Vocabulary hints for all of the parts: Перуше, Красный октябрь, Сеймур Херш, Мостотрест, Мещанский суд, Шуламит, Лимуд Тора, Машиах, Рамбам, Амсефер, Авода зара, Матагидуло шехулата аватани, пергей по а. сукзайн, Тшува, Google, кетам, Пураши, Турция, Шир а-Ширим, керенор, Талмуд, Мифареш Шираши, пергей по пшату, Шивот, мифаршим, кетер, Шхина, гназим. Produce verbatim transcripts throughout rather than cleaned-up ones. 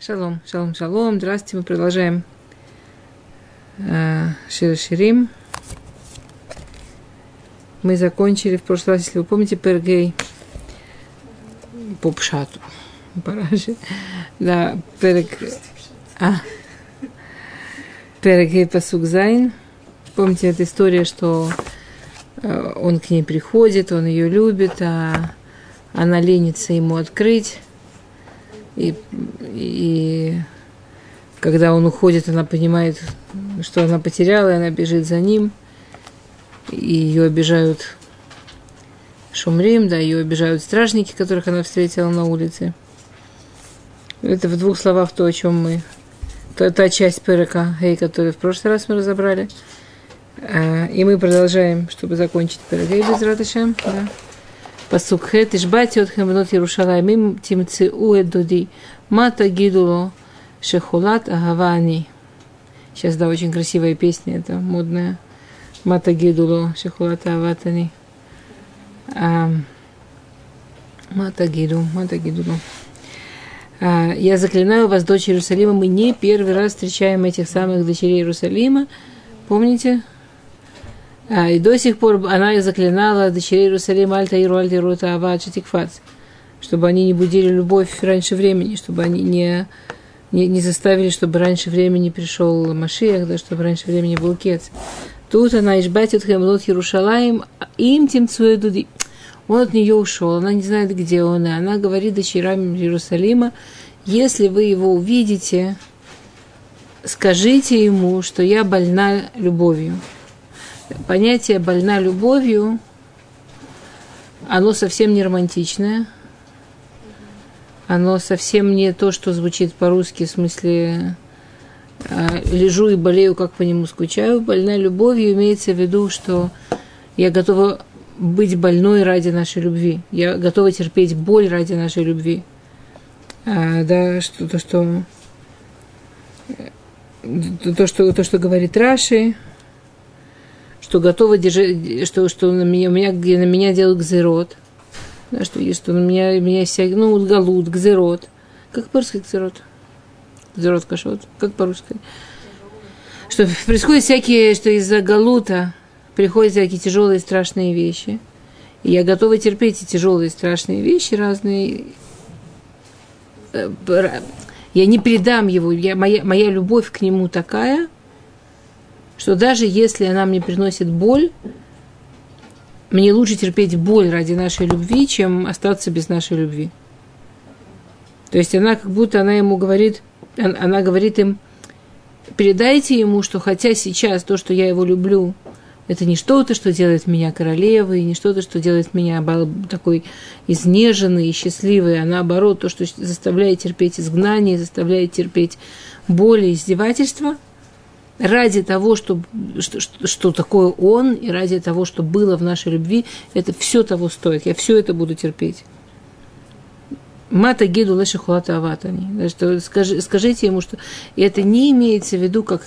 Шалом, шалом, шалом. Здравствуйте, мы продолжаем э, Шир а-Ширим. Мы закончили в прошлый раз, если вы помните, пергей по пшату. Пураши. Да, пергей. А. Пергей по а. сукзайн. Помните, эта история, что э, он к ней приходит, он ее любит, а она ленится ему открыть. И, и когда он уходит, она понимает, что она потеряла, и она бежит за ним. И ее обижают шомрим, да, ее обижают стражники, которых она встретила на улице. Это в двух словах то, о чем мы... Та, та часть перека, которую в прошлый раз мы разобрали. И мы продолжаем, чтобы закончить перегей без ратыша. Да. Пасук хет, Ишбатит Хемлот Иерушалаим, тимцеу эдуди, Матагидуло шехулата аватани. Сейчас, да, очень красивая песня, это модная. Матагидуло шехулата аватани. Матагиду, Матагидуло. Я заклинаю вас, дочь Иерусалима. Мы не первый раз встречаем этих самых дочерей Иерусалима. Помните? А, и до сих пор она и заклинала дочерей Иерусалима Альта Иру Альта Иру Таава Чатикфат, чтобы они не будили любовь раньше времени, чтобы они не, не, не заставили, чтобы раньше времени пришел Машиах, да, чтобы раньше времени был Кец. Тут она Ишбатит Хемлот Иерушалаим им тимцуэ дуди. Он от нее ушел, она не знает, где он, и она говорит дочерям Иерусалима: если вы его увидите, скажите ему, что я больна любовью. Понятие «больна любовью», оно совсем не романтичное, оно совсем не то, что звучит по-русски, в смысле «лежу и болею, как по нему скучаю». «Больна любовью» имеется в виду, что я готова быть больной ради нашей любви. Я готова терпеть боль ради нашей любви. А, да, что, то, что, то, что, то, что говорит Раши, что готова держать, что, что на меня, меня, на меня делают гзерот, да, что, что на меня, меня вся, ну, галут, гзерот. Как по-русски гзерот? Гзерот кашот. Как по-русски? Что происходит всякие, что из-за галута приходят всякие тяжелые страшные вещи. И я готова терпеть и тяжелые страшные вещи разные. Я не предам его. Я, моя, моя любовь к нему такая, что даже если она мне приносит боль, мне лучше терпеть боль ради нашей любви, чем остаться без нашей любви. То есть она как будто она ему говорит, она говорит им: передайте ему, что хотя сейчас то, что я его люблю, это не что-то, что делает меня королевой, не что-то, что делает меня такой изнеженной и счастливой, а наоборот, то, что заставляет терпеть изгнание, заставляет терпеть боль и издевательства, ради того, что, что, что такое он, и ради того, что было в нашей любви, это все того стоит, я все это буду терпеть. Мата гиду леши хулата аватани. Скажите ему, что это не имеется в виду, как...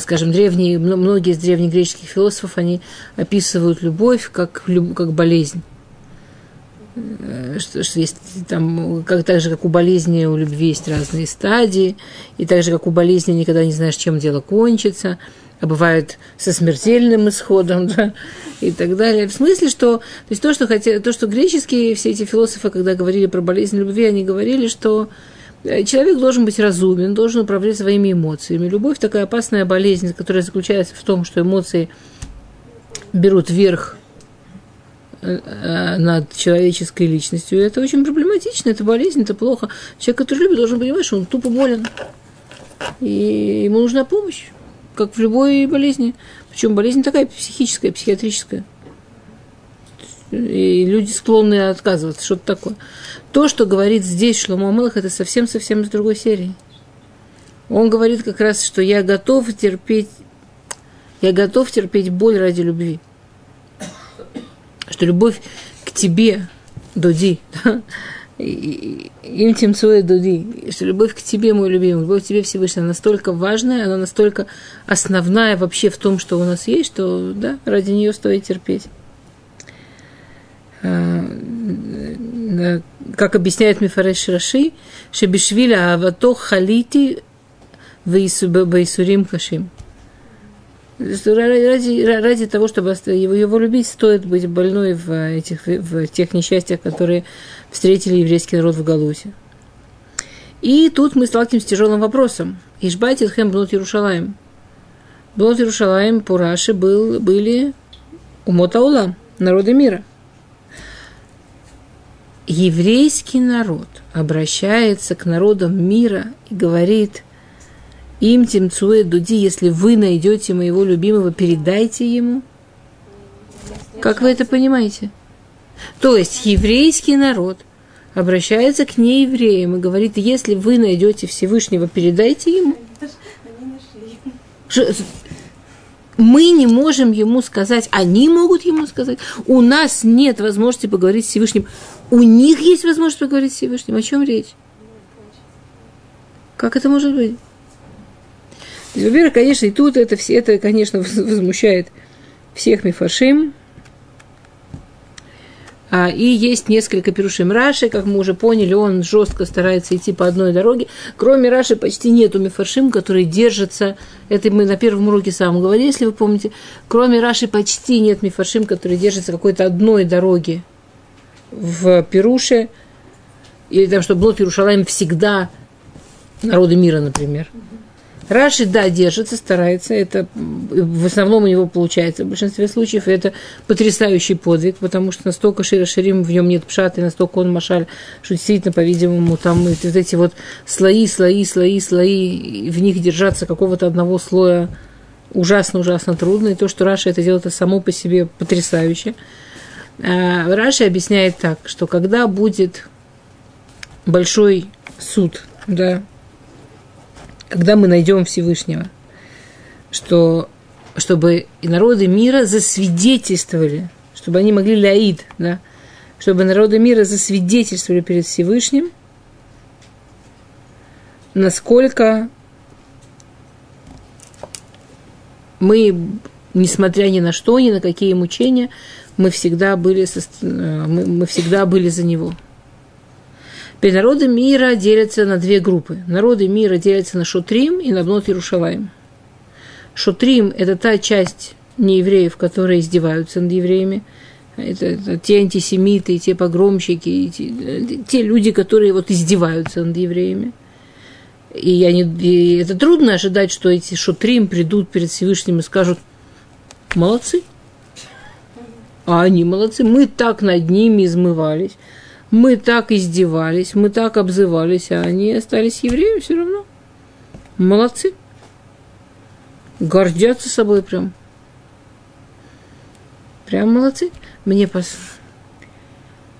Скажем, древние, многие из древнегреческих философов, они описывают любовь как, как болезнь. Что, что есть, там, как, так же, как у болезни, у любви есть разные стадии, и так же, как у болезни, никогда не знаешь, чем дело кончится, а бывает со смертельным исходом, да, и так далее. В смысле, что... То есть то, что, хотя, то, что греческие все эти философы, когда говорили про болезнь любви, они говорили, что... Человек должен быть разумен, должен управлять своими эмоциями. Любовь – такая опасная болезнь, которая заключается в том, что эмоции берут верх над человеческой личностью. И это очень проблематично, это болезнь, это плохо. Человек, который любит, должен понимать, что он тупо болен, и ему нужна помощь, как в любой болезни. Причем болезнь такая психическая, психиатрическая. И люди склонны отказываться, что-то такое. То, что говорит здесь Шломо Амелех, это совсем-совсем из другой серии. Он говорит как раз, что я готов терпеть, я готов терпеть боль ради любви. Что любовь к тебе, Дуди, им тимцуэ Дуди, что любовь к тебе, мой любимый, любовь к тебе, Всевышний, она настолько важная, она настолько основная вообще в том, что у нас есть, что да, ради нее стоит терпеть. как объясняет Мифареш Шираши, Шебишвиля Авата Халити Вайсу Байсурим Кашим. Ради, ради того, чтобы его, его любить, стоит быть больной в, этих, в тех несчастьях, которые встретили еврейский народ в Галуте. И тут мы сталкиваемся с тяжелым вопросом. Ишбатит Хемлот Иерушалаим. Бнот Йерушалаим, Пураши был, были у Мотаула, народы мира. Еврейский народ обращается к народам мира и говорит: им тимцует дуди, если вы найдете моего любимого, передайте ему. Как вы это понимаете? То есть еврейский народ обращается к неевреям и говорит: если вы найдете Всевышнего, передайте ему. Мы не можем ему сказать, они могут ему сказать. У нас нет возможности поговорить с Всевышним. У них есть возможность поговорить с Всевышним. О чем речь? Как это может быть? Во-первых, конечно, и тут это, все, это, конечно, возмущает всех мифаршим. А, и есть несколько перушим Раши, как мы уже поняли, он жестко старается идти по одной дороге. Кроме Раши почти нету мифаршим, которые держатся, это мы на первом уроке сам говорили, если вы помните, кроме Раши почти нет мифаршим, которые держатся какой-то одной дороги в Перуше, или там, что бнот Йерушалаим всегда народы мира, например. Раши, да, держится, старается, это в основном у него получается, в большинстве случаев это потрясающий подвиг, потому что настолько Шир а-Ширим, в нем нет пшата, и настолько он машаль, что действительно, по-видимому, там вот эти вот слои, слои, слои, слои, в них держаться какого-то одного слоя ужасно-ужасно трудно, и то, что Раши это делает, это само по себе потрясающе. Раши объясняет так, что когда будет большой суд, да, когда мы найдем Всевышнего, что, чтобы и народы мира засвидетельствовали, чтобы они могли ляид, да, чтобы народы мира засвидетельствовали перед Всевышним, насколько мы, несмотря ни на что, ни на какие мучения, мы всегда были, со, мы, мы всегда были за него. Теперь народы мира делятся на две группы. Народы мира делятся на Шотрим и на бнот Йерушалаим. Шотрим – это та часть неевреев, которые издеваются над евреями. Это, это те антисемиты, те погромщики, те, те люди, которые вот издеваются над евреями. И, я не, и это трудно ожидать, что эти Шотрим придут перед Всевышним и скажут: молодцы. А они молодцы, мы так над ними измывались. Мы так издевались, мы так обзывались, а они остались евреями все равно. Молодцы. Гордятся собой прям. Прям молодцы. Мне, пос...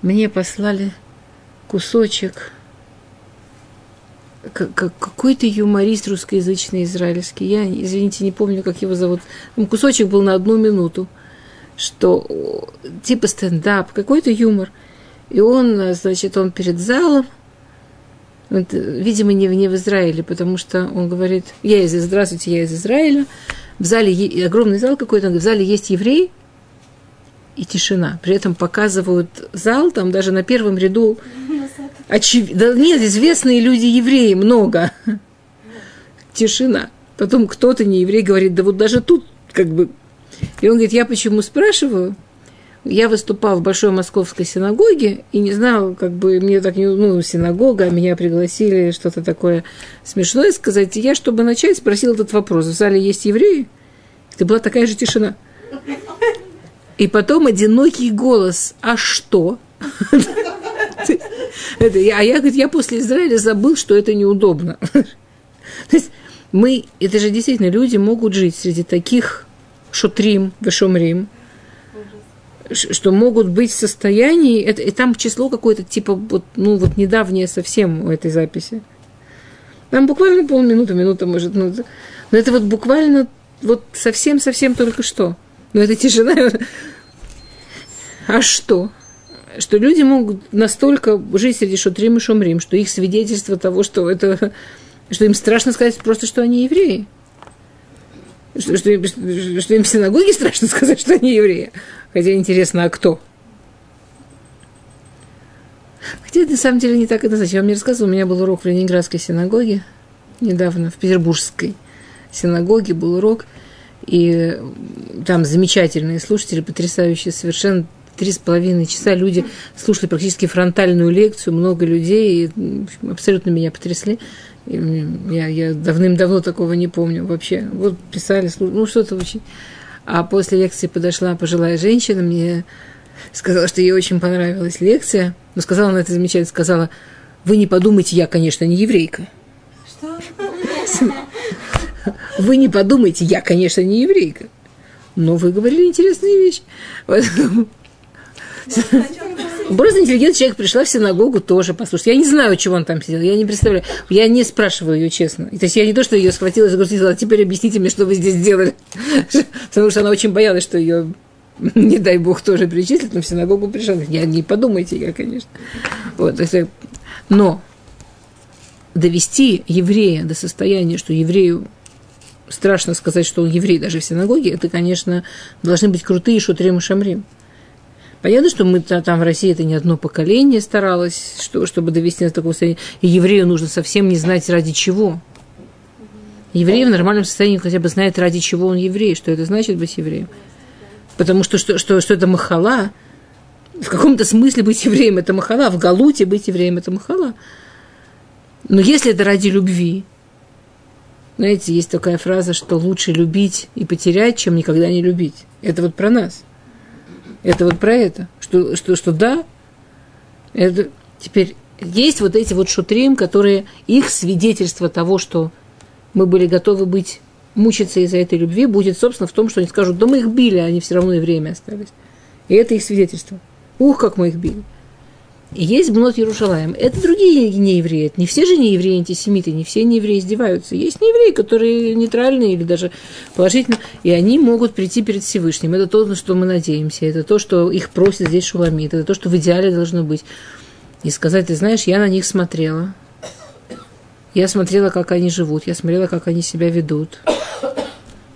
Мне послали кусочек. Какой-то юморист русскоязычный, израильский. Я, извините, не помню, как его зовут. Там кусочек был на одну минуту. Что типа стендап, какой-то юмор. И он, значит, он перед залом, вот, видимо, не в, не в Израиле, потому что он говорит: я из здравствуйте, я из Израиля, в зале огромный зал какой-то, в зале есть евреи и тишина. При этом показывают зал, там даже на первом ряду очевидно, да, нет, известные люди евреи много, тишина. Потом кто-то не еврей говорит: да вот даже тут как бы. И он говорит: я почему спрашиваю? Я выступал в Большой Московской синагоге и не знал, как бы мне так не... Ну, синагога, меня пригласили что-то такое смешное сказать. И я, чтобы начать, спросил этот вопрос. В зале есть евреи? Это была такая же тишина. И потом одинокий голос: а что? А я, говорит, я после Израиля забыл, что это неудобно. То есть мы... Это же действительно люди могут жить среди таких шотрим, вешомрим, что могут быть в состоянии, это, и там число какое-то, типа, вот, ну, вот недавнее совсем у этой записи. Там буквально полминуты, минута, может, ну, но это вот буквально, вот совсем-совсем только что. Но это тишина. А что? Что люди могут настолько жить среди шотрим и шомрим, что их свидетельство того, что это, что им страшно сказать просто, что они евреи. Что, что, что им в синагоге страшно сказать, что они евреи. Хотя интересно, а кто? Хотя это на самом деле не так однозначно. Я вам не рассказывала, у меня был урок в Ленинградской синагоге недавно, в Петербургской синагоге был урок, и там замечательные слушатели, потрясающие совершенно, три с половиной часа люди слушали практически фронтальную лекцию, много людей, и абсолютно меня потрясли. Я, я давным-давно такого не помню вообще. Вот писали, ну что-то очень. А после лекции подошла пожилая женщина, мне сказала, что ей очень понравилась лекция. Но сказала она это замечательно, сказала: «Вы не подумайте, я, конечно, не еврейка». Что? «Вы не подумайте, я, конечно, не еврейка. Но вы говорили интересные вещи». Просто интеллигентный человек пришла в синагогу тоже послушать. Я не знаю, чего он там сидел, я не представляю. Я не спрашиваю ее честно. То есть я не то, что ее схватила и загрузила, а теперь объясните мне, что вы здесь делали. Потому что она очень боялась, что ее, не дай бог, тоже причислят, но в синагогу пришла. Я не подумайте, я, конечно. Вот, то есть, но довести еврея до состояния, что еврею страшно сказать, что он еврей даже в синагоге, это, конечно, должны быть крутые шутрим и шомрим. Понятно, что мы там в России это не одно поколение старалось, что, чтобы довести нас до такого состояния. И еврею нужно совсем не знать, ради чего. Еврей в нормальном состоянии хотя бы знает, ради чего он еврей, что это значит быть евреем. Потому что, что, что, что это махала. В каком-то смысле быть евреем – это махала. В галуте быть евреем – это махала. Но если это ради любви, знаете, есть такая фраза, что лучше любить и потерять, чем никогда не любить. Это вот про нас. Это вот про это, что, что, что да, это... Теперь есть вот эти вот шутрим, которые, их свидетельство того, что мы были готовы быть, мучиться из-за этой любви, будет, собственно, в том, что они скажут: да мы их били, а они все равно и время остались. И это их свидетельство. Ух, как мы их били. И есть бнот Йерушалаим. Это другие неевреи. Это не все же неевреи антисемиты, не все неевреи издеваются. Есть неевреи, которые нейтральны или даже положительно, и они могут прийти перед Всевышним. Это то, на что мы надеемся. Это то, что их просит здесь Шуламит. Это то, что в идеале должно быть. И сказать: ты знаешь, я на них смотрела. Я смотрела, как они живут. Я смотрела, как они себя ведут.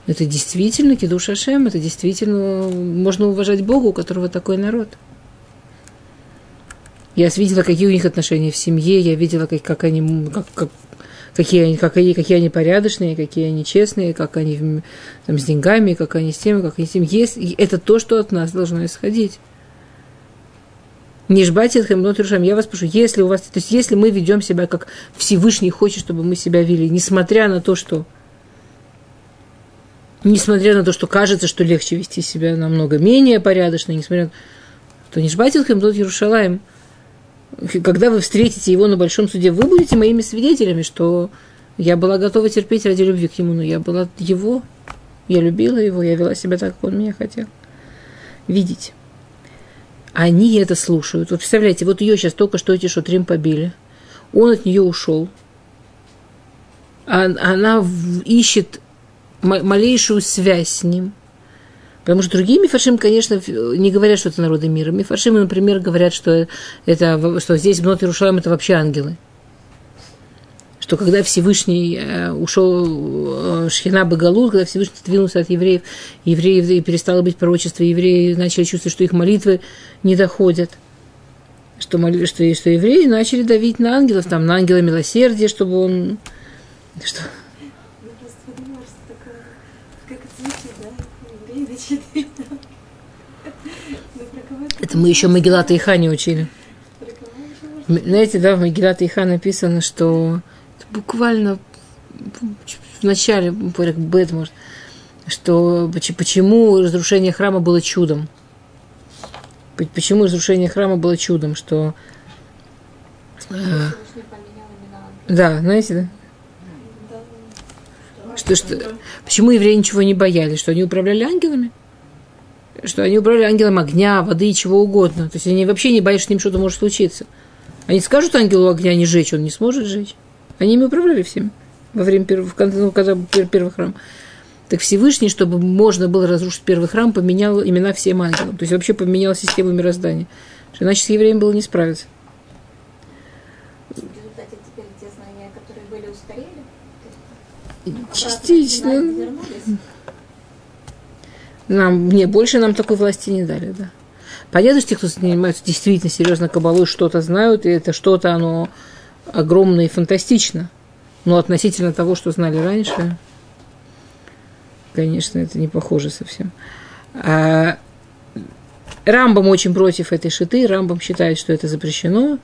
Это действительно кидуш Ашем. Это действительно можно уважать Бога, у которого такой народ. Я видела, какие у них отношения в семье, я видела, как, как они, как, как, какие, они, как они, какие они порядочные, какие они честные, как они там, с деньгами, как они с тем, как они с тем. Есть, это то, что от нас должно исходить. Не Ишбатит Хемлот Иерушалайм. Я вас прошу, если у вас, то есть если мы ведем себя, как Всевышний хочет, чтобы мы себя вели, несмотря на то, что, несмотря на то, что кажется, что легче вести себя намного менее порядочно, несмотря на то, не Ишбатит Хемлот Иерушалайм. Когда вы встретите его на большом суде, вы будете моими свидетелями, что я была готова терпеть ради любви к нему, но я была его, я любила его, я вела себя так, как он меня хотел видеть. Они это слушают. Вот представляете, вот ее сейчас только что эти шутрим побили, он от нее ушел, а она ищет малейшую связь с ним. Потому что другие мифаршим, конечно, не говорят, что это народы мира. Мифаршимы, например, говорят, что, это, что здесь бнот Йерушалаим – это вообще ангелы. Что когда Всевышний ушел шхина б-галут, когда Всевышний отодвинулся от евреев, евреев и перестало быть пророчество, евреи начали чувствовать, что их молитвы не доходят. Что, моли, что, что евреи начали давить на ангелов, там, на ангела милосердия, чтобы он… Что? Это мы еще Магеллата и Ханю учили. Знаете, да, в Магеллата и Хане написано, что буквально в начале, бед, может, что почему разрушение храма было чудом. Почему разрушение храма было чудом, что... Да, знаете, да? Что, что, почему евреи ничего не боялись? Что они управляли ангелами? Что они управляли ангелом огня, воды и чего угодно. То есть они вообще не боялись, что с ним что-то может случиться. Они скажут ангелу огня не жечь, он не сможет жечь. Они ими управляли всеми во время первого, ну, когда первый храм. Так Всевышний, чтобы можно было разрушить первый храм, поменял имена всем ангелам. То есть вообще поменял систему мироздания. Иначе с евреями было не справиться. Частично. Нам, не, больше нам такой власти не дали, да. Понятно, что те, кто занимаются действительно серьезно каббалой, что-то знают, и это что-то, оно огромно и фантастично. Но относительно того, что знали раньше, конечно, это не похоже совсем. А Рамбам очень против этой шиты. Рамбам считает, что это запрещено,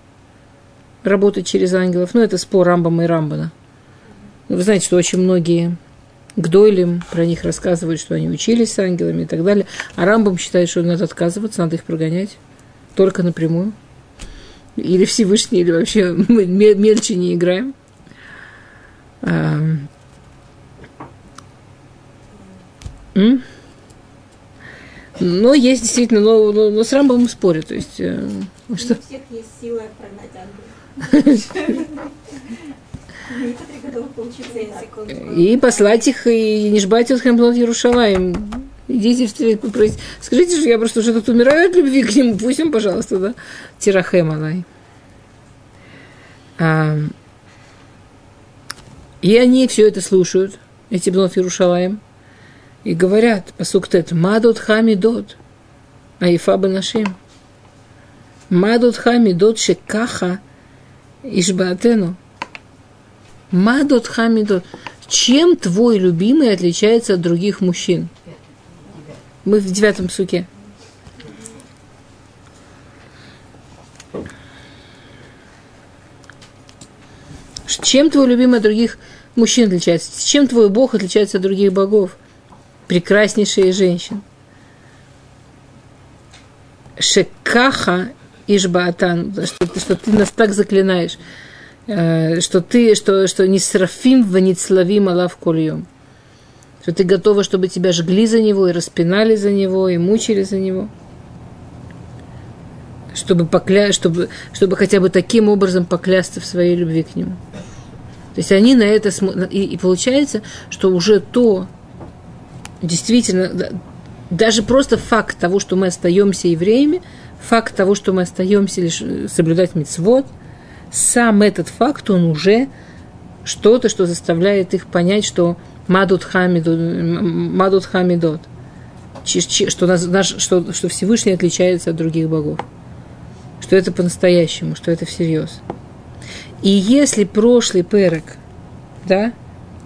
работать через ангелов. Но это спор Рамбама и Рамбана. Вы знаете, что очень многие гдойлим про них рассказывают, что они учились с ангелами и так далее. А Рамбам считает, что надо отказываться, надо их прогонять. Только напрямую. Или Всевышний, или вообще мы мельче не играем. А... Но есть действительно, но, но, но с Рамбамом спорят. То есть, э, что? У всех есть сила прогнать ангелов. И послать их, и не Ишбатит Хемлот Иерушалайм. Идите встретить, попросите. Скажите, что я просто уже тут умираю от любви к нему. Пусть им, пожалуйста, да. Тирахем Алай. И они все это слушают, эти бнот Йерушалаим, и говорят, пасук тет, Мадут Хамидот, Айфа Банашим. Мадут Хамидот шекаха Ишбатену. Мадут Хамидот. Чем твой любимый отличается от других мужчин? Мы в девятом суке. Чем твой любимый от других мужчин отличается? Чем твой Бог отличается от других богов? Прекраснейшие женщин. Шекаха Ишбаатан. Что, что ты нас так заклинаешь. Что ты, что, что не срафим ванитславим алав кольем, что ты готова, чтобы тебя жгли за него, и распинали за него, и мучили за него, чтобы, покля... чтобы, чтобы хотя бы таким образом поклясться в своей любви к нему. То есть они на это смотрят, и, и получается, что уже то, действительно, даже просто факт того, что мы остаемся евреями, факт того, что мы остаемся лишь соблюдать мицвот, сам этот факт, он уже что-то, что заставляет их понять, что Мадут Хамидот, Мадут Хамидот, что, наш, что, что Всевышний отличается от других богов, что это по-настоящему, что это всерьез. И если прошлый перек, да,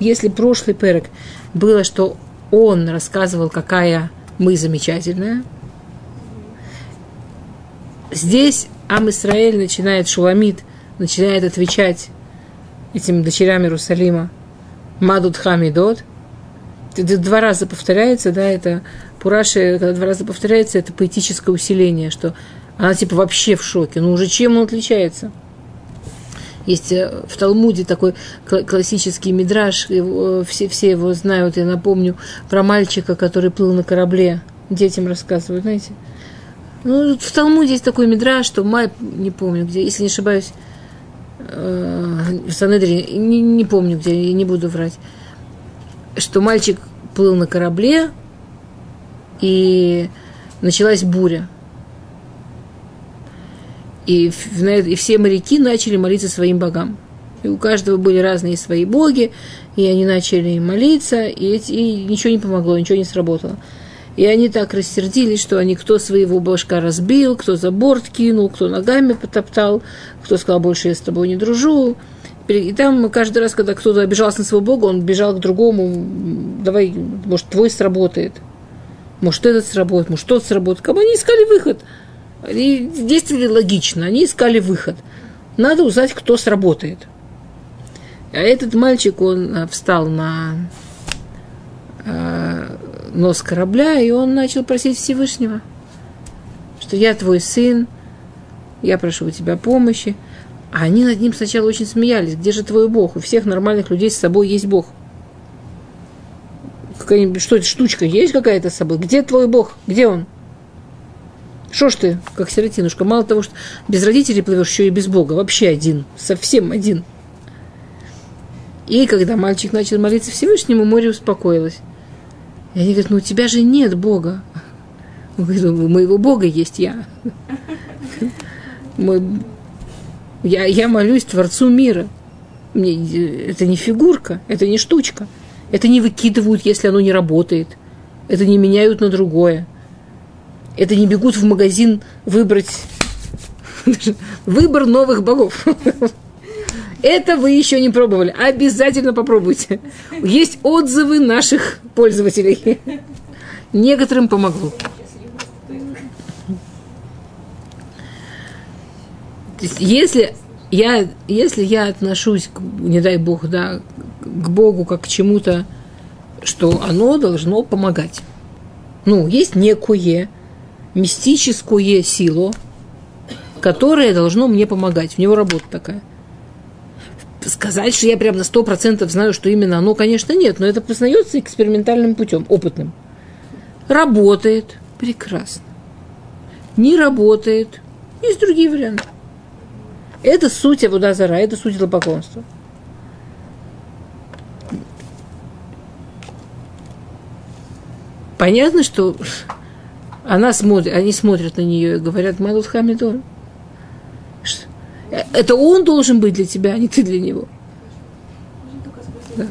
если прошлый перек было, что он рассказывал, какая мы замечательная, здесь Ам-Исраэль начинает шуламит, начинает отвечать этим дочерям Иерусалима Мадут Хамидот. Это два раза повторяется, да, это Пураши, когда два раза повторяется, это поэтическое усиление, что она типа вообще в шоке. Ну уже чем он отличается? Есть в Талмуде такой классический мидраж, его, все, все его знают, я напомню, про мальчика, который плыл на корабле. Детям рассказывают, знаете. Ну, в Талмуде есть такой мидраж, что май, не помню где, если не ошибаюсь, в Санедре, не, не помню где, я не буду врать, что мальчик плыл на корабле, и началась буря. И, и все моряки начали молиться своим богам. И у каждого были разные свои боги, и они начали молиться, и, и ничего не помогло, ничего не сработало. И они так рассердились, что они кто своего башка разбил, кто за борт кинул, кто ногами потоптал, кто сказал, больше я с тобой не дружу. И там каждый раз, когда кто-то обижался на своего бога, он бежал к другому, давай, может, твой сработает, может, этот сработает, может, тот сработает. Как бы они искали выход. Они действовали логично, они искали выход. Надо узнать, кто сработает. А этот мальчик, он встал на... нос корабля, и он начал просить Всевышнего, что я твой сын, я прошу у тебя помощи. А они над ним сначала очень смеялись. Где же твой Бог? У всех нормальных людей с собой есть Бог. Какая-нибудь что, штучка есть какая-то с собой? Где твой Бог? Где он? Что ж ты, как сиротинушка? Мало того, что без родителей плывешь, еще и без Бога. Вообще один. Совсем один. И когда мальчик начал молиться Всевышнему, море успокоилось. И они говорят, ну у тебя же нет Бога. Он говорит, у моего Бога есть я. Мой... я. Я молюсь Творцу мира. Мне... Это не фигурка, это не штучка. Это не выкидывают, если оно не работает. Это не меняют на другое. это не бегут в магазин выбрать выбор новых богов. Это вы еще не пробовали. Обязательно попробуйте. Есть отзывы наших пользователей. Некоторым помогло. То есть, если я, если я отношусь, не дай бог, да, к Богу как к чему-то, что оно должно помогать. Ну, есть некое мистическое сило, которое должно мне помогать. У него работа такая. Сказать, что я прям на сто процентов знаю, что именно оно, конечно, нет, но это познается экспериментальным путем, опытным. Работает – прекрасно. Не работает – есть другие варианты. Это суть Авода Зара, это суть идолопоклонства. Понятно, что она смотрит, они смотрят на нее и говорят: «Мадут Хамидот, это он должен быть для тебя, а не ты для него». Да.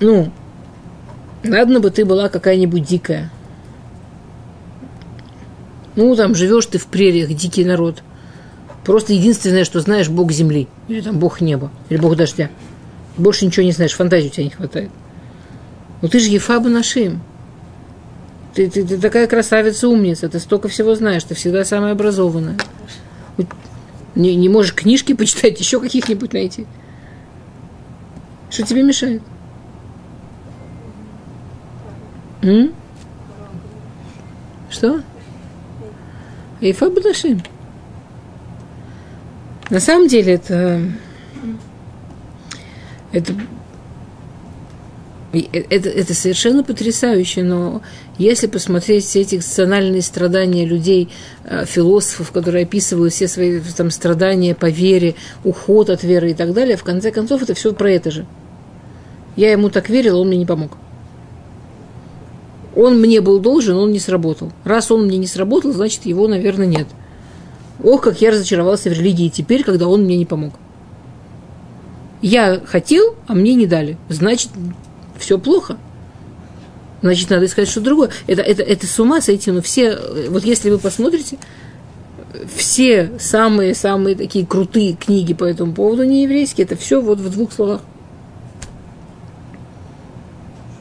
Ну, ладно бы ты была какая-нибудь дикая. Ну, там живешь ты в прериях, дикий народ. Просто единственное, что знаешь, Бог земли, или там Бог неба, или Бог дождя. Больше ничего не знаешь, фантазии у тебя не хватает. Но ты же Ефа Банашим. Ты, ты, ты такая красавица, умница, ты столько всего знаешь, ты всегда самая образованная. Не, не можешь книжки почитать, еще каких-нибудь найти. Что тебе мешает? М? Что? Эйфа Бадашим. На самом деле это... это Это, это совершенно потрясающе, но если посмотреть все эти экстациональные страдания людей, философов, которые описывают все свои там страдания по вере, уход от веры и так далее, в конце концов это все про это же. Я ему так верила, он мне не помог. Он мне был должен, он не сработал. Раз он мне не сработал, значит его, наверное, нет. Ох, как я разочаровался в религии теперь, когда он мне не помог. Я хотел, а мне не дали. Значит... все плохо. Значит, надо искать что-то другое. Это, это, это с ума сойти. Но все, вот если вы посмотрите, все самые-самые такие крутые книги по этому поводу нееврейские, это все вот в двух словах.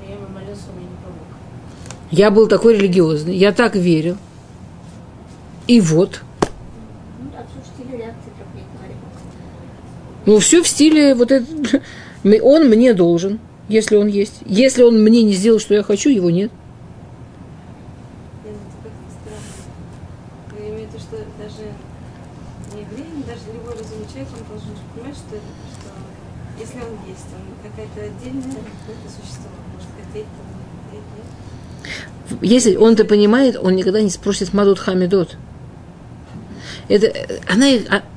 Я ему молился, он мне не помог. Я был такой религиозный, я так верил. И вот. Ну, все в стиле вот это. Он мне должен. Если он есть. Если он мне не сделал, что я хочу, его нет. Нет, это как-то странно. Я имею в виду, что даже не еврей, даже любой разумечатель, он должен понимать, что, что если он есть, он какая-то отдельная, какое-то существо. Может, хотеть, там, нет, нет. Если он это понимает, он никогда не спросит «Мадут Хамидот». Это, она,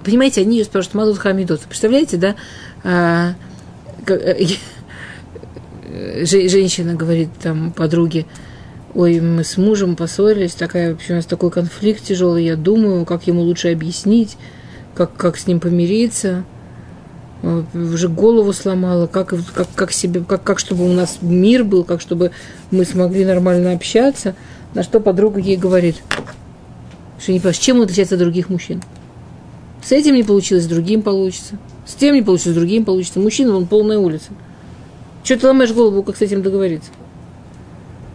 понимаете, они ее спрашивают «Мадут Хамидот». Представляете, да? А, как, женщина говорит там подруге: «Ой, мы с мужем поссорились, такая, вообще у нас такой конфликт тяжелый, я думаю, как ему лучше объяснить, как, как с ним помириться, уже голову сломала, как, как, как, себе, как, как чтобы у нас мир был, как чтобы мы смогли нормально общаться». На что подруга ей говорит, что не понимаешь, чем он отличается от других мужчин. С этим не получилось, с другим получится. С тем не получилось, с другим получится. Мужчина, он полная улица. Чего ты ломаешь голову, как с этим договориться?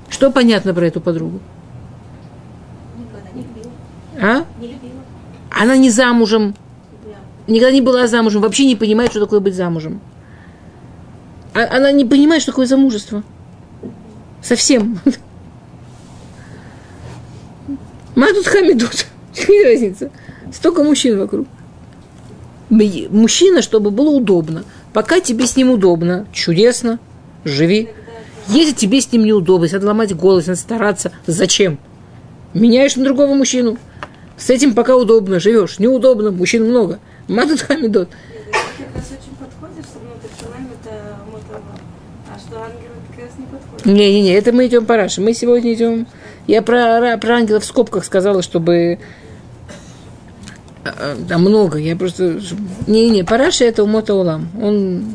Что понятно про эту подругу? Никогда не любила. А? Не любила. Она не замужем. Да. Никогда не была замужем. Вообще не понимает, что такое быть замужем. А, она не понимает, что такое замужество. Совсем. Мадут Хамидот. Какая разница? Столько мужчин вокруг. Мужчина, чтобы было удобно. Пока тебе с ним удобно, чудесно, живи. Если тебе с ним неудобно, если надо ломать голову, надо стараться, зачем? Меняешь на другого мужчину. С этим пока удобно, живешь. Неудобно, мужчин много. Мадут Хамидот. Ты как раз очень подходишь, что внутрь Шалайм это Мотаула. А что ангелы как раз не подходят. Не-не-не, это мы идем по Раши. Мы сегодня идем... Я про, про ангелов в скобках сказала, чтобы... Да, много, я просто... Не-не, Пураши это у Мотаула. Он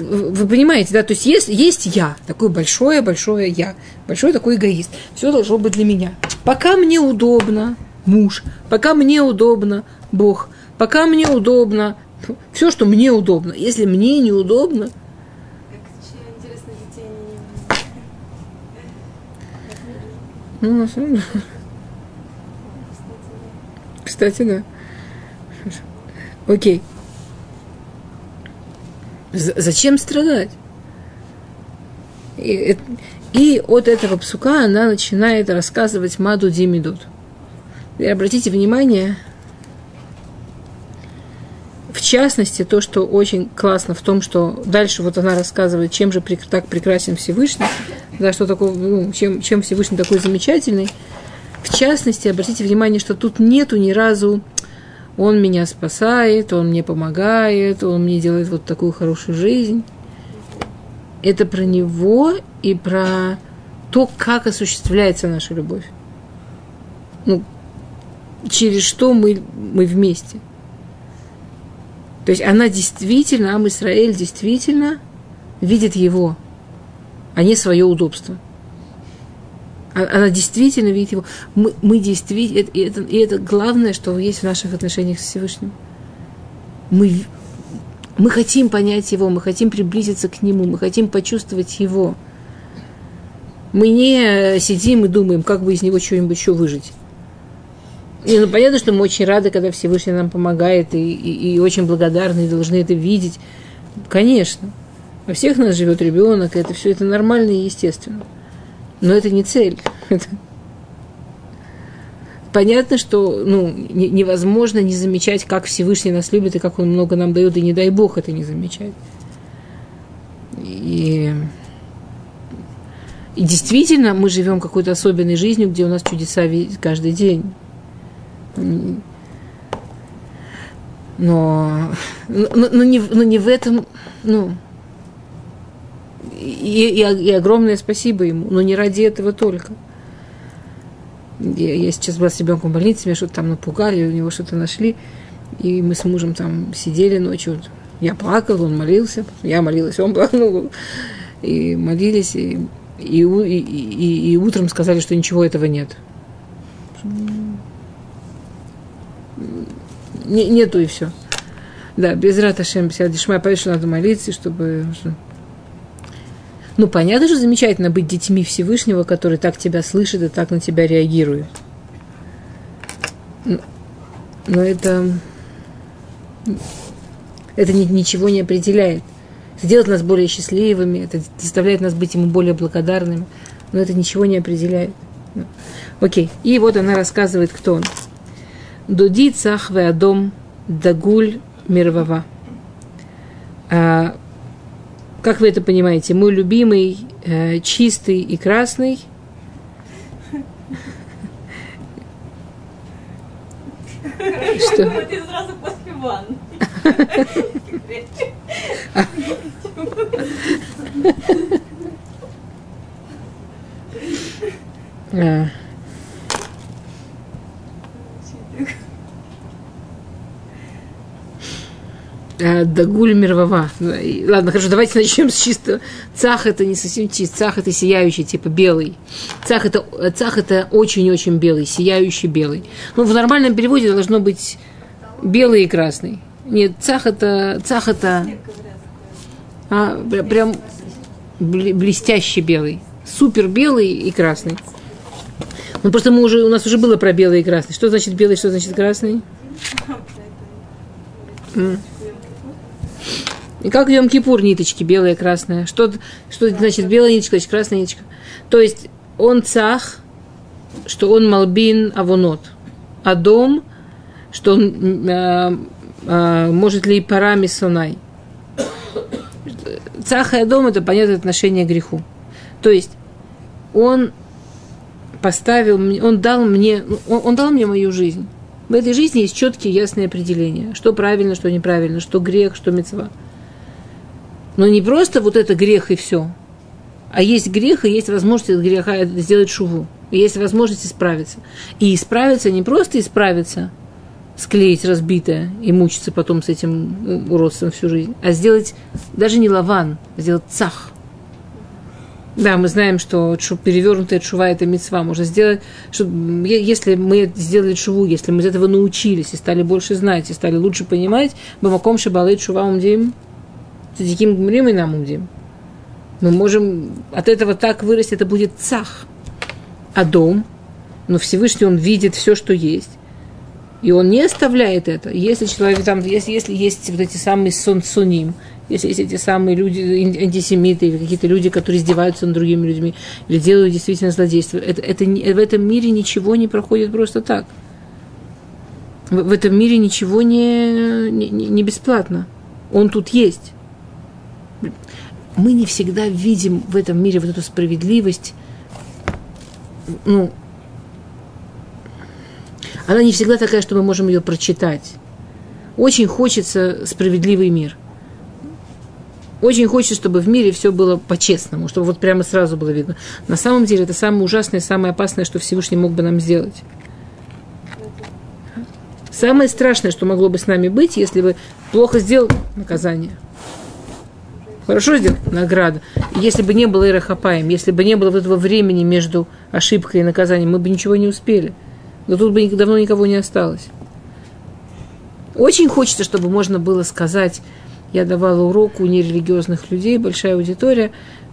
Вы понимаете, да, то есть есть, есть я, такое большое-большое я, большой такой эгоист. Все должно быть для меня. Пока мне удобно муж, пока мне удобно Бог, пока мне удобно все, что мне удобно. Если мне неудобно... Ну, на самом деле... Кстати, да. Окей. З- зачем страдать? И, и от этого псука она начинает рассказывать Мадут Хамидот. И обратите внимание, в частности, то, что очень классно в том, что дальше вот она рассказывает, чем же прек- так прекрасен Всевышний, да, что такого, ну, чем, чем Всевышний такой замечательный. В частности, обратите внимание, что тут нету ни разу «он меня спасает», «он мне помогает», «он мне делает вот такую хорошую жизнь». Это про него и про то, как осуществляется наша любовь. Ну, через что мы, мы вместе. То есть она действительно, Ам-Исраэль действительно видит его, а не свое удобство. Она действительно видит его. Мы, мы действительно... И это, и это главное, что есть в наших отношениях с Всевышним. Мы, мы хотим понять его, мы хотим приблизиться к нему, мы хотим почувствовать его. Мы не сидим и думаем, как бы из него что-нибудь еще выжить. И, ну, понятно, что мы очень рады, когда Всевышний нам помогает, и, и, и очень благодарны, и должны это видеть. Конечно. У всех нас живет ребенок, и это все это нормально и естественно. Но это не цель. Это... Понятно, что ну, не, невозможно не замечать, как Всевышний нас любит, и как Он много нам дает, и не дай Бог это не замечать. И, и действительно, мы живем какой-то особенной жизнью, где у нас чудеса каждый день. Но, но, но, не, но не в этом... Ну, И, и, и огромное спасибо ему, но не ради этого только. Я, я сейчас была с ребенком в больнице, меня что-то там напугали, у него что-то нашли, и мы с мужем там сидели ночью. Я плакала, он молился, я молилась, он плакал, и молились, и, и, и, и, и утром сказали, что ничего этого нет. Не, нету и все. Да, без рата Шем, без Адишма, поверь, что надо молиться, чтобы... Ну, понятно же, замечательно быть детьми Всевышнего, который так тебя слышит и так на тебя реагирует. Но это... Это ничего не определяет. Это делает нас более счастливыми, это заставляет нас быть ему более благодарными. Но это ничего не определяет. Окей. И вот она рассказывает, кто он. Дуди цах веадом дагуль мирвава. Как вы это понимаете? Мой любимый, э, чистый и красный. Что? Ты сразу после ванны. А. Дагуль мирвава. Ладно, хорошо, давайте начнем с чистого. Цах это не совсем чист, цах это сияющий, типа белый. Цах это, цах это очень-очень белый, сияющий белый. Ну, в нормальном переводе должно быть белый и красный. Нет, цах это... Цах это а, прям блестящий белый. Супер белый и красный. Ну, просто мы уже, у нас уже было про белый и красный. Что значит белый, что значит красный? И как в Йом-Кипур ниточки, белая, красная. Что, что значит белая ниточка, значит красная ниточка. То есть он цах, что он малбин авонот. Адом, что он э, э, может ли парами сонай. Цах и адом – это понятное отношение к греху. То есть он поставил, он дал мне, он, он дал мне мою жизнь. В этой жизни есть четкие, ясные определения, что правильно, что неправильно, что грех, что мицва. Но не просто вот это грех и все, а есть грех, и есть возможность от греха сделать шуву, и есть возможность исправиться. И исправиться не просто исправиться, склеить разбитое и мучиться потом с этим уродством всю жизнь, а сделать даже не лаван, а сделать цах. Да, мы знаем, что перевернутая тшува – это мицва. Можно сделать, чтобы, если мы сделали тшуву, если мы из этого научились и стали больше знать, и стали лучше понимать, бамаком шабалы тшува умдим, цадиким гмрим и нам умдим. Мы можем от этого так вырасти, это будет цах. А дом, но Всевышний, он видит все, что есть. И он не оставляет это. Если человек там, если, если есть вот эти самые сон, суним, если есть эти самые люди, антисемиты, или какие-то люди, которые издеваются над другими людьми, или делают действительно злодейство, это, это, в этом мире ничего не проходит просто так. В, в этом мире ничего не, не, не бесплатно. Он тут есть. Мы не всегда видим в этом мире вот эту справедливость. Ну, она не всегда такая, что мы можем ее прочитать. Очень хочется справедливый мир. Очень хочется, чтобы в мире все было по-честному, чтобы вот прямо сразу было видно. На самом деле это самое ужасное, самое опасное, что Всевышний мог бы нам сделать. Самое страшное, что могло бы с нами быть, если бы плохо сделал наказание. Хорошо сделал награда. Если бы не было эрахапаем, если бы не было вот этого времени между ошибкой и наказанием, мы бы ничего не успели. Но тут бы давно никого не осталось. Очень хочется, чтобы можно было сказать, я давала урок у нерелигиозных людей, большая аудитория,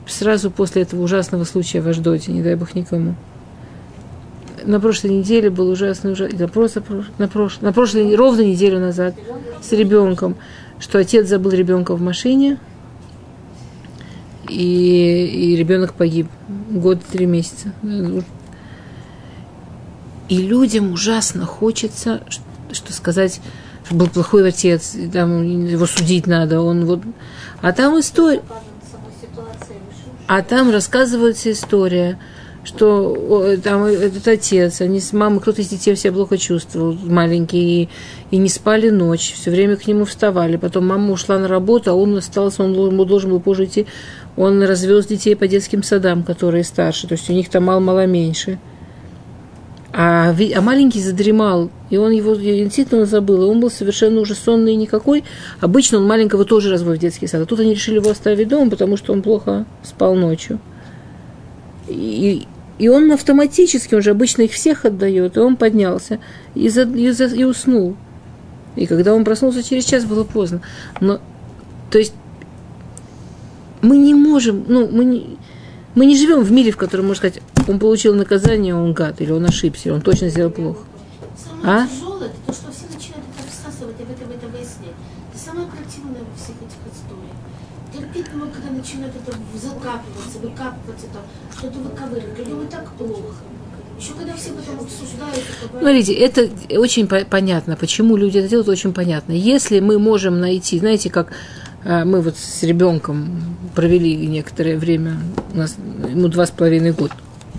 сразу после этого ужасного случая в Ашдоде, не дай бог никому. На прошлой неделе был ужасный, ужасный на, прошлой, на, прошлой, на прошлой, ровно неделю назад с ребенком, что отец забыл ребенка в машине, и, и ребенок погиб. Год и три месяца. И людям ужасно хочется, что, что сказать, что был плохой отец, и там его судить надо, он вот... А там история... А там рассказывается история, что о, там этот отец, они с мамой, кто-то из детей себя плохо чувствовал, маленький, и, и не спали ночь, все время к нему вставали. Потом мама ушла на работу, а он остался, он, он должен был позже идти. Он развез детей по детским садам, которые старше, то есть у них там мало-мало меньше. А, а маленький задремал, и он его действительно забыл, и он был совершенно уже сонный и никакой. Обычно он маленького тоже разводит в детский сад, а тут они решили его оставить дома, потому что он плохо спал ночью. И, и он автоматически, он же обычно их всех отдает, и он поднялся и, за, и, за, и уснул. И когда он проснулся, через час было поздно. Но, то есть мы не можем, ну, мы не... Мы не живем в мире, в котором, можно сказать, он получил наказание, он гад, или он ошибся, или он точно сделал плохо. Самое а? тяжелое, это то, что все начинают это рассказывать, об этом это выяснять. Это самое противное во всех этих историях. Терпеть много, когда начинают это закапываться, выкапываться, что-то выковыривать, или так плохо. Еще когда все потом обсуждают... Это... Смотрите, это очень понятно, почему люди это делают, очень понятно. Если мы можем найти, знаете, как... Мы вот с ребенком провели некоторое время, у нас ему два с половиной года,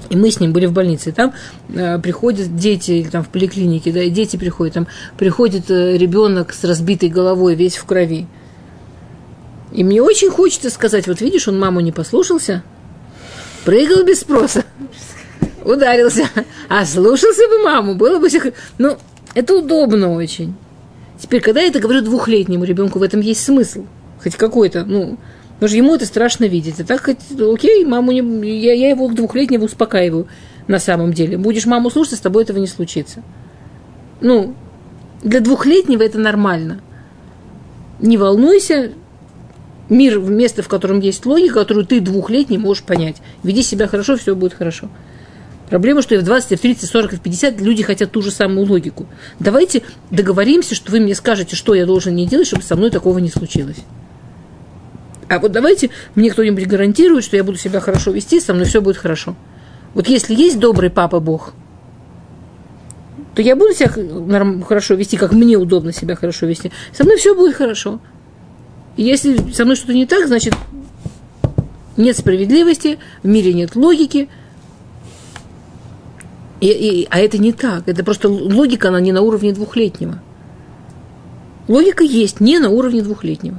и мы с ним были в больнице. И там э, приходят дети, там в поликлинике, да, и дети приходят, там приходит э, ребенок с разбитой головой, весь в крови. И мне очень хочется сказать, вот видишь, он маму не послушался, прыгал без спроса, ударился, а слушался бы маму, было бы все... Ну, это удобно очень. Теперь, когда я это говорю двухлетнему ребенку, в этом есть смысл. Хоть какой-то, ну, потому что ему это страшно видеть. А так хоть, окей, маму не, я, я его к двухлетнему успокаиваю на самом деле. Будешь маму слушаться, с тобой этого не случится. Ну, для двухлетнего это нормально. Не волнуйся, мир, место, в котором есть логика, которую ты двухлетний можешь понять. Веди себя хорошо, все будет хорошо. Проблема, что и в двадцать, и в тридцать, и в сорок, и в пятьдесят люди хотят ту же самую логику. Давайте договоримся, что вы мне скажете, что я должен не делать, чтобы со мной такого не случилось. А вот давайте мне кто-нибудь гарантирует, что я буду себя хорошо вести, со мной все будет хорошо. Вот если есть добрый папа Бог, то я буду себя хорошо вести, как мне удобно себя хорошо вести. Со мной все будет хорошо. И если со мной что-то не так, значит, нет справедливости, в мире нет логики. И, и, а это не так. Это просто логика, она не на уровне двухлетнего. Логика есть, не на уровне двухлетнего.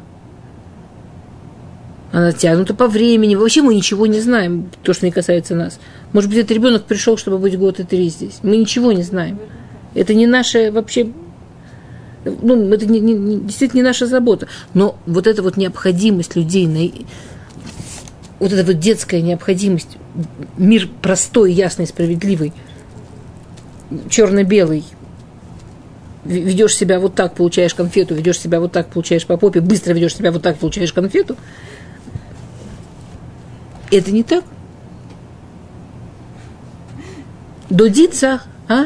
Она тянута по времени. Вообще мы ничего не знаем, то, что не касается нас. Может быть, этот ребенок пришел, чтобы быть год и три здесь. Мы ничего не знаем. Это не наше вообще... ну, это не, не, действительно не наша забота. Но вот эта вот необходимость людей, на... вот эта вот детская необходимость, мир простой, ясный, справедливый, черно-белый, ведешь себя вот так, получаешь конфету, ведешь себя вот так, получаешь по попе, быстро ведешь себя вот так, получаешь конфету. Это не так. Додиться, а?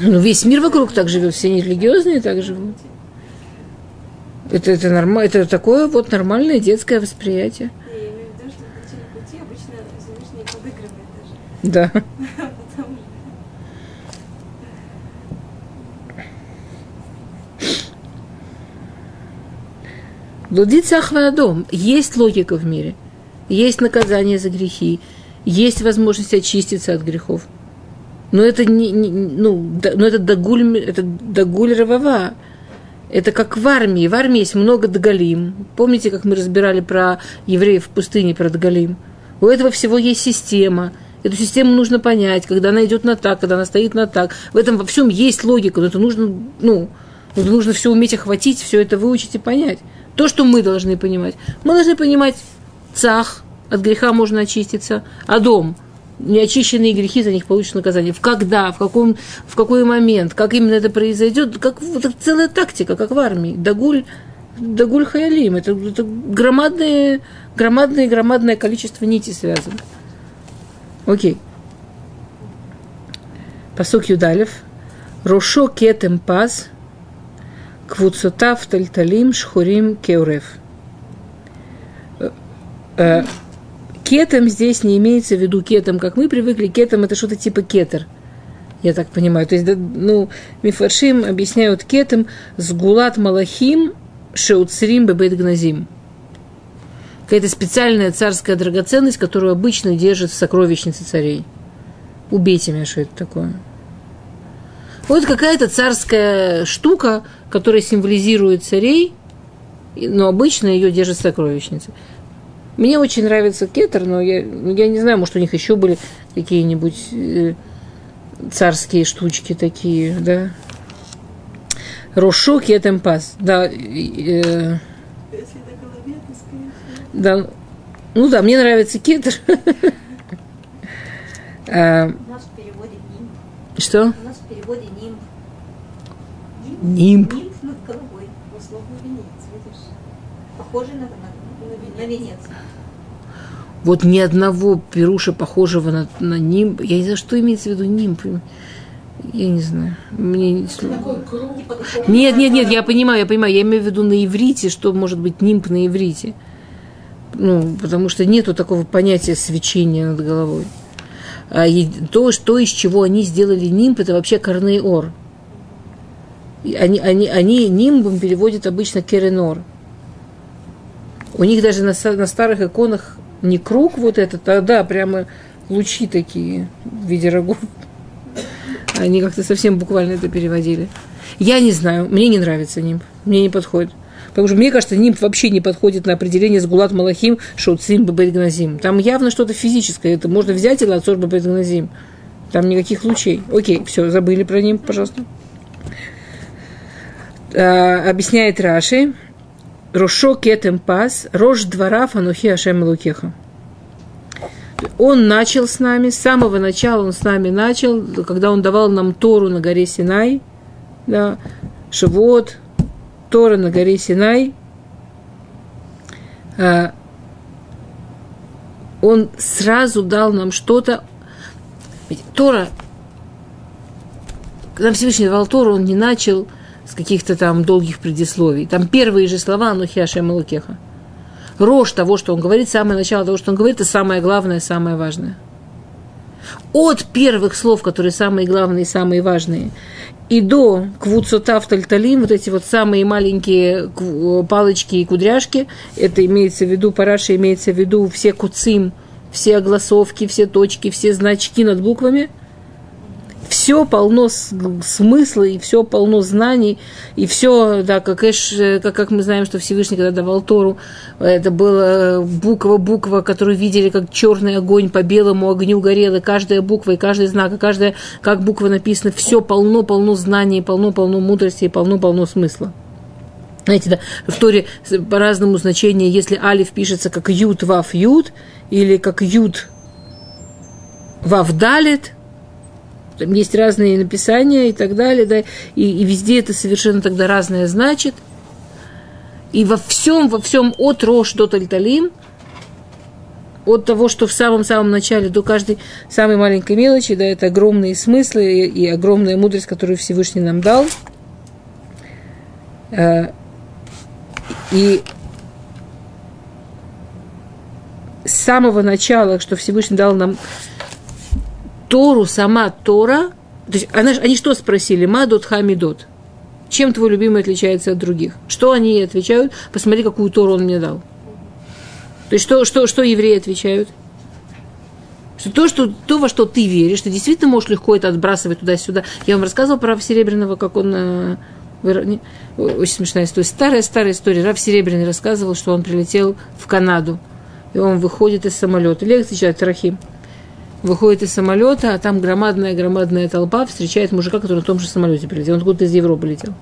Ну, весь мир вокруг так живет, все нерелигиозные так живут. Это, это, норм... это такое вот нормальное детское восприятие. Я имею в виду, что в пути обычно, извините, не подыгрывает даже. Да. Потому что... Блудиться ахвадом. Есть логика в мире. Есть наказание за грехи. Есть возможность очиститься от грехов. Но это не, не ну, да, но это дагуль, это дагуль равава. Это как в армии. В армии есть много дгалим. Помните, как мы разбирали про евреев в пустыне, про дгалим? У этого всего есть система. Эту систему нужно понять, когда она идет на так, когда она стоит на так. В этом во всем есть логика, но это нужно, ну, нужно все уметь охватить, все это выучить и понять. То, что мы должны понимать. Мы должны понимать цах, от греха можно очиститься, адом. Неочищенные грехи, за них получат наказание. В когда, в, каком, в какой момент, как именно это произойдет, как это целая тактика, как в армии. Дагуль, дагуль хаялим. Это, это громадное, громадное, громадное количество нитей связано. Окей. Пасук Юдалев. Рошо кетем паз. Квуцотав тальталим шхурим кеурев. Кетам здесь не имеется в виду кетам, как мы привыкли. Кетам – это что-то типа кетер, я так понимаю. То есть, ну, мифаршим объясняют кетам с гулат малахим шеуцрим бебет гназим. Какая-то специальная царская драгоценность, которую обычно держат в сокровищнице царей. Убейте меня, что это такое. Вот какая-то царская штука, которая символизирует царей, но обычно ее держат в сокровищнице. Мне очень нравится кетер, но я, я не знаю, может, у них еще были какие-нибудь э, царские штучки такие, да. Рошо кетем паз. Да, э, э, если это голове, то скорее всего. Да, ну да, мне нравится кетер. У нас в переводе нимб. Что? У нас в переводе нимб. Нимб. Нимб над головой, условно венец, видишь? Похожий на на венец. Вот ни одного перуша, похожего на, на нимб. Я не знаю, что имеется в виду нимб. Я не знаю. Мне не... Нет, нет, нет, я понимаю, я понимаю. Я имею в виду на иврите, что может быть нимб на иврите. Ну, потому что нету такого понятия свечения над головой. А то, что, из чего они сделали нимб, это вообще корнеор. Они, они, они нимбом переводят обычно керенор. У них даже на, на старых иконах не круг вот этот, а да, прямо лучи такие в виде рогов. Они как-то совсем буквально это переводили. Я не знаю, мне не нравится нимб, мне не подходит. Потому что мне кажется, нимб вообще не подходит на определение с гулат малахим шоуцим бэбэдгназим. Там явно что-то физическое, это можно взять и лацор бэбэдгназим. Там никаких лучей. Окей, все, забыли про нимб, пожалуйста. А, объясняет Раши. Рошо кетем паз, рож двора фанухи ашем лукеха. Он начал с нами, с самого начала он с нами начал, когда он давал нам Тору на горе Синай, да, Шавуот, Тора на горе Синай. Он сразу дал нам что-то. Тора, когда Всевышний давал Тору, он не начал с каких-то там долгих предисловий. Там первые же слова «Анухи Ашем Элокеха». Рожь того, что он говорит, самое начало того, что он говорит, это самое главное, самое важное. От первых слов, которые самые главные, самые важные, и до «Квуцотав Тальталим», вот эти вот самые маленькие палочки и кудряшки, это имеется в виду, параши имеется в виду все куцим, все огласовки, все точки, все значки над буквами, все полно смысла, и все полно знаний, и все, да, как, Эш, как, как мы знаем, что Всевышний, когда давал Тору, это была буква-буква, которую видели, как черный огонь по белому огню горел, и каждая буква, и каждый знак, и каждая, как буква написана, все полно-полно знаний, полно-полно мудрости, и полно-полно смысла. Знаете, да, в Торе по-разному значение, если алиф пишется как ют вав ют, или как ют вав далит, там есть разные написания и так далее, да, и, и везде это совершенно тогда разное значит. И во всем, во всем от Рош до Тальталим, от того, что в самом-самом начале до каждой самой маленькой мелочи, да, это огромные смыслы и, и огромная мудрость, которую Всевышний нам дал. И с самого начала, что Всевышний дал нам Тору, сама Тора, то есть она, они что спросили? Мадут Хамидот. Чем твой любимый отличается от других? Что они отвечают? Посмотри, какую Тору он мне дал. То есть что, что, что евреи отвечают? Что то, что, то, во что ты веришь, ты действительно можешь легко это отбрасывать туда-сюда. Я вам рассказывала про Серебряного, как он... Очень смешная история. Старая-старая история. Рав Серебряный рассказывал, что он прилетел в Канаду. И он выходит из самолета. Лекция читает Рахим. Выходит из самолета, а там громадная-громадная толпа встречает мужика, который на том же самолете прилетел. Он откуда-то из Европы летел.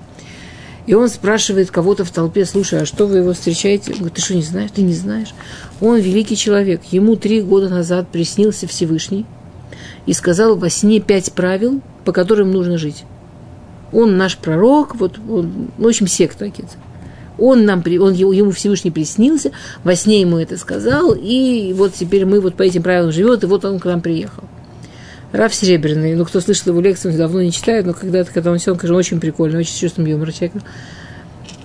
И он спрашивает кого-то в толпе: слушай, а что вы его встречаете? Он говорит: ты что, не знаешь? Ты не знаешь? Он великий человек. Ему три года назад приснился Всевышний и сказал во сне пять правил, по которым нужно жить. Он наш пророк, вот, он, в общем, секта Кец. Он нам, он, ему Всевышний приснился, во сне ему это сказал, и вот теперь мы вот по этим правилам живем, и вот он к нам приехал. Рав Серебряный, ну, кто слышал его лекцию, он давно не читает, но когда-то, когда он сел, он, конечно, очень прикольный, очень с чувством юмора человек.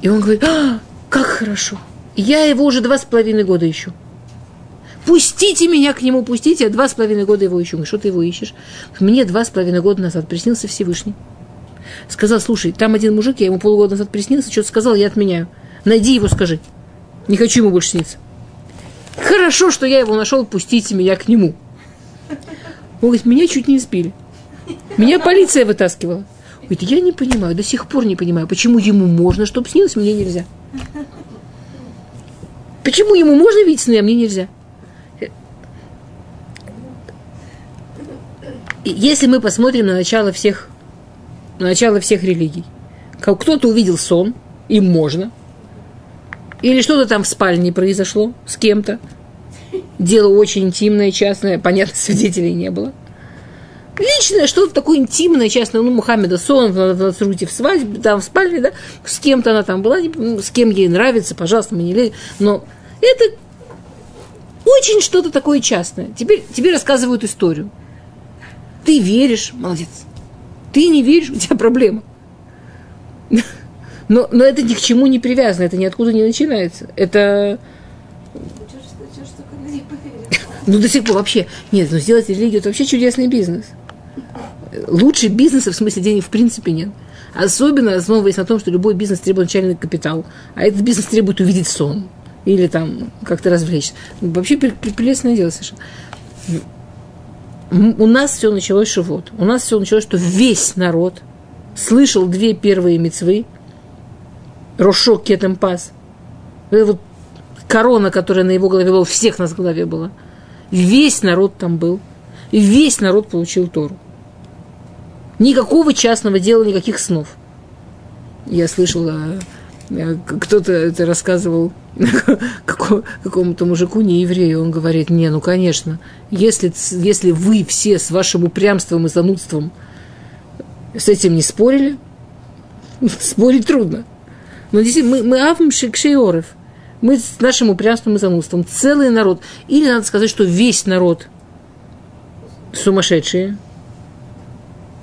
И он говорит: а, как хорошо, я его уже два с половиной года ищу. Пустите меня к нему, пустите, я два с половиной года его ищу. Что ты его ищешь? Мне два с половиной года назад приснился Всевышний. Сказал: слушай, там один мужик, я ему полгода назад приснился, что-то сказал, я отменяю. Найди его, скажи. Не хочу ему больше сниться. Хорошо, что я его нашел, пустите меня к нему. Он говорит: меня чуть не избили. Меня полиция вытаскивала. Говорит: я не понимаю, до сих пор не понимаю, почему ему можно, чтобы снилось, мне нельзя. Почему ему можно видеть сны, а мне нельзя? Если мы посмотрим на начало всех... начало всех религий. Кто-то увидел сон, им можно. Или что-то там в спальне произошло с кем-то. Дело очень интимное, частное. Понятно, свидетелей не было. Личное, что-то такое интимное, частное. Ну, Мухаммеда сон в, в, в, в свадьбе, там в спальне, да. С кем-то она там была, не, с кем ей нравится, пожалуйста, мы не лезем. Но это очень что-то такое частное. Теперь тебе рассказывают историю. Ты веришь, молодец. Ты не веришь, у тебя проблема. Но, но это ни к чему не привязано, это ниоткуда не начинается. Это... Ну, до сих пор вообще... Нет, ну сделать религию – это вообще чудесный бизнес. Лучше бизнеса, в смысле денег, в принципе нет. Особенно основываясь на том, что любой бизнес требует начальный капитал. А этот бизнес требует увидеть сон. Или там как-то развлечься. Вообще прелестное дело совершенно. У нас все началось шивот. У нас все началось, что весь народ слышал две первые мицвы. Рошо кетем паз. Это вот корона, которая на его голове была, у всех нас в голове была. Весь народ там был. И весь народ получил Тору. Никакого частного дела, никаких снов. Я слышала, кто-то это рассказывал какому-то мужику, не еврею, он говорит: не, ну конечно, если, если вы все с вашим упрямством и занудством с этим не спорили, спорить трудно. Но действительно, мы, мы авм шикшеоров, мы с нашим упрямством и занудством, целый народ, или надо сказать, что весь народ сумасшедшие,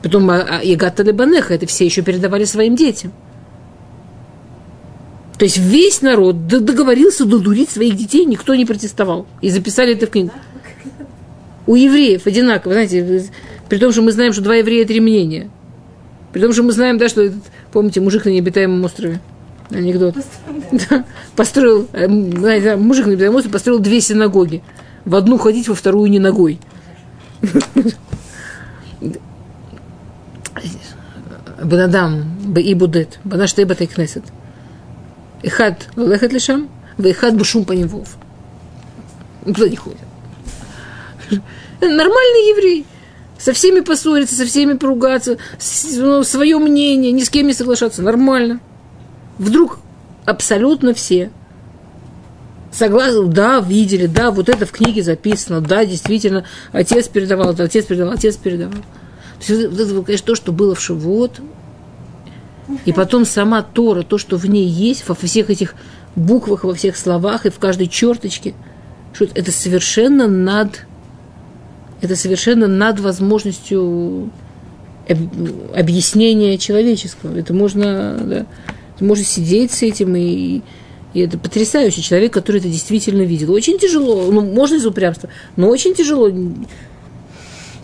потом ягата лебанеха, это все еще передавали своим детям. То есть весь народ договорился додурить своих детей, никто не протестовал. И записали это в книгу. У евреев одинаково, знаете, при том, что мы знаем, что два еврея – три мнения. При том, что мы знаем, да, что, помните, мужик на необитаемом острове, анекдот. Построил, знаете, мужик на необитаемом острове построил две синагоги. В одну ходить, во вторую не ногой. Бенадам бэйбудет, банаштэй бэтэй кнесет. Эхад лолэхет лешам, вэйхад бушум паневов. Никуда не ходит. Нормальный еврей. Со всеми поссориться, со всеми поругаться, ну, свое мнение, ни с кем не соглашаться. Нормально. Вдруг абсолютно все согласны, да, видели, да, вот это в книге записано, да, действительно, отец передавал, да, отец передавал, отец передавал. То есть, вот это было, конечно, то, что было в Шивот, и потом сама Тора, то, что в ней есть, во всех этих буквах, во всех словах и в каждой черточке, что это совершенно над... Это совершенно над возможностью объяснения человеческого. Это можно, да, можно сидеть с этим, и, и это потрясающий человек, который это действительно видел. Очень тяжело, ну, можно из упрямства, но очень тяжело.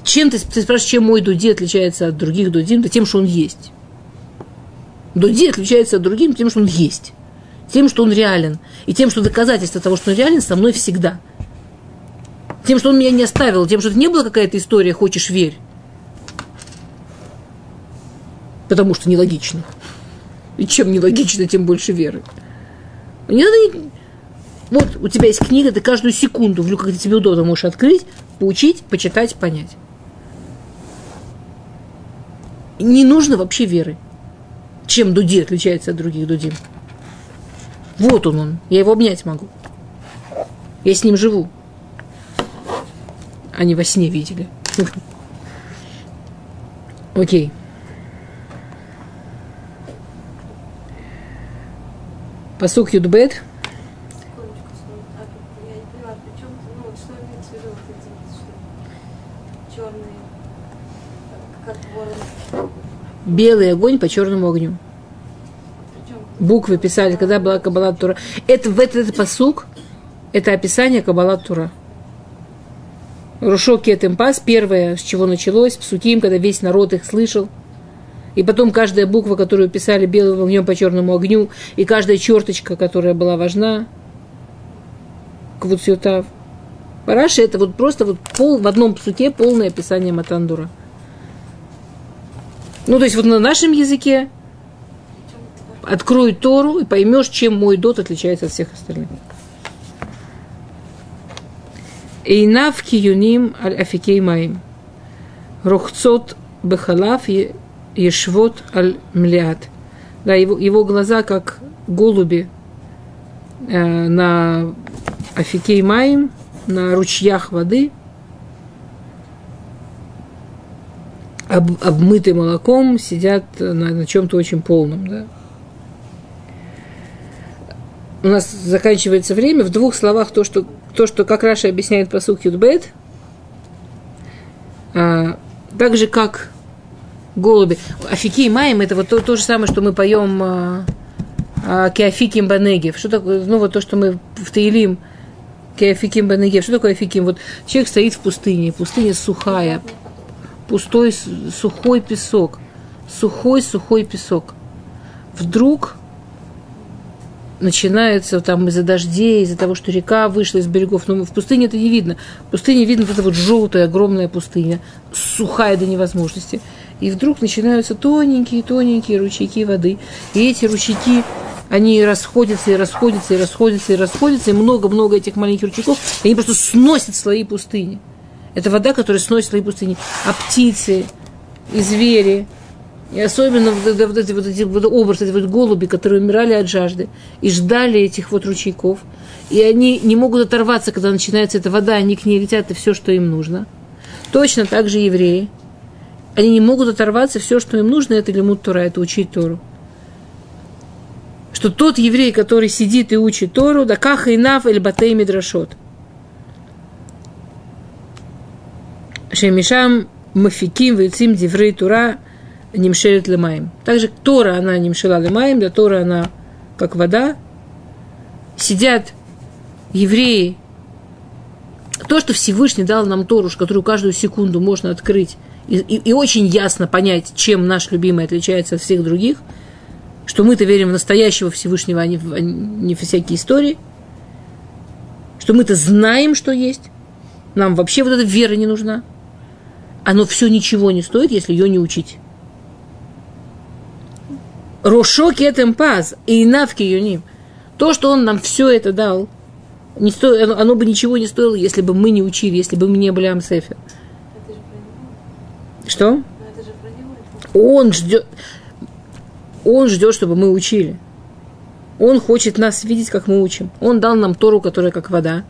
Чем ты, ты спрашиваешь, чем мой дуди отличается от других дудим? Да тем, что он есть. Дуди отличается от других тем, что он есть. Тем, что он реален. И тем, что доказательство того, что он реален, со мной всегда. Тем, что он меня не оставил, тем, что это не была какая-то история, хочешь верь. Потому что нелогично. И чем нелогично, тем больше веры. Не надо... Вот у тебя есть книга, ты каждую секунду, как тебе удобно, можешь открыть, поучить, почитать, понять. Не нужно вообще веры. Чем дуди отличается от других дуди? Вот он он, я его обнять могу. Я с ним живу. Они во сне видели. Окей. Пасук Юдбет. Белый огонь по черному огню. Буквы писали, когда была Каббалат Тура. Это в этот, этот пасук, это описание Каббалат Тура. Рошо кетем паз, первое, с чего началось, псуким, когда весь народ их слышал. И потом каждая буква, которую писали белым огнем по черному огню, и каждая черточка, которая была важна, квуцютав. Пураши – это вот просто вот пол, в одном псуке полное описание Матандура. Ну, то есть вот на нашем языке открой Тору и поймешь, чем мой дот отличается от всех остальных. Эйнав киюним аль афикей маим. Рухцот бехалав ешвот аль млят. Да, его, его глаза как голуби э, на афикей маим, на ручьях воды, об, обмыты молоком, сидят на, на чем-то очень полном. Да? У нас заканчивается время. В двух словах то, что То, что как Раши объясняет пасук Юдбет, а, так же, как голуби. Афикей маем – это вот то, то же самое, что мы поем а, а, Кэафиким банегев. Что такое? Ну, вот то, что мы в Таилим Кэафиким банегев. Что такое афиким? Вот человек стоит в пустыне, пустыня сухая, пустой, сухой песок, сухой-сухой песок. Вдруг... начинается там из-за дождей, из-за того, что река вышла из берегов. Но в пустыне это не видно. В пустыне видно вот эта вот желтая, огромная пустыня, сухая до невозможности. И вдруг начинаются тоненькие-тоненькие ручейки воды. И эти ручейки, они расходятся, и расходятся, и расходятся, и расходятся. И много-много этих маленьких ручейков, и они просто сносят слои пустыни. Это вода, которая сносит слои пустыни. А птицы, и звери, и особенно вот эти, вот эти, вот эти вот образы, эти вот голуби, которые умирали от жажды и ждали этих вот ручейков. И они не могут оторваться, когда начинается эта вода, они к ней летят, и все, что им нужно. Точно так же евреи. Они не могут оторваться, все, что им нужно, это лимуд Тора, это учить Тору. Что тот еврей, который сидит и учит Тору, да ках и нав эль батей мидрашот. Шемишам мафиким вецим диврей тура. Немшелет лемаем. Также Тора, она немшела лемаем, да Тора, она как вода. Сидят евреи. То, что Всевышний дал нам Тору, которую каждую секунду можно открыть и, и, и очень ясно понять, чем наш любимый отличается от всех других, что мы-то верим в настоящего Всевышнего, а не, а не в всякие истории, что мы-то знаем, что есть, нам вообще вот эта вера не нужна. Оно все ничего не стоит, если ее не учить. Рошо кетем паз и навки юним. То, что он нам все это дал, не сто... оно, оно бы ничего не стоило, если бы мы не учили, если бы мы не были Амсефер. Что? Это же про него. Он ждет, он ждет, чтобы мы учили. Он хочет нас видеть, как мы учим. Он дал нам Тору, которая как вода.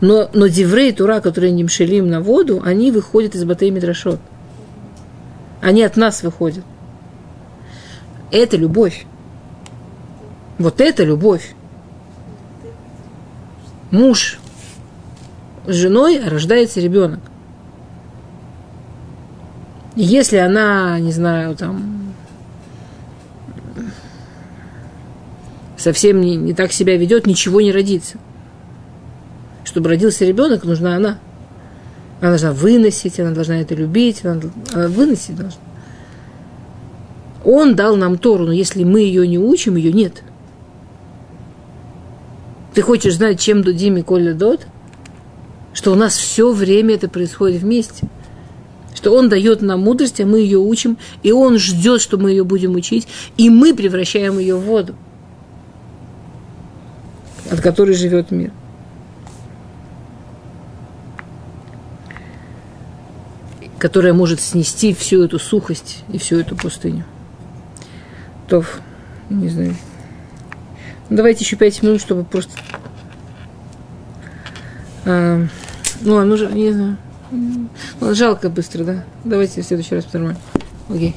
Но, но Диврей тура, которые не мшелим на воду, они выходят из Батей Мидрашот. Они от нас выходят. Это любовь. Вот это любовь. Муж с женой, рождается ребенок. Если она, не знаю, там совсем не, не так себя ведет, ничего не родится. Чтобы родился ребенок, нужна она. Она должна выносить, она должна это любить, она, она выносить должна. Он дал нам Тору, но если мы ее не учим, ее нет. Ты хочешь знать, чем Дудим и Коля Дот? Что у нас все время это происходит вместе. Что он дает нам мудрость, а мы ее учим, и он ждет, что мы ее будем учить, и мы превращаем ее в воду, от которой живет мир. Которая может снести всю эту сухость и всю эту пустыню. Тов, не знаю. Давайте еще пять минут, чтобы просто... А, ну, а ну, не знаю. Жалко быстро, да? Давайте в следующий раз нормально. Окей.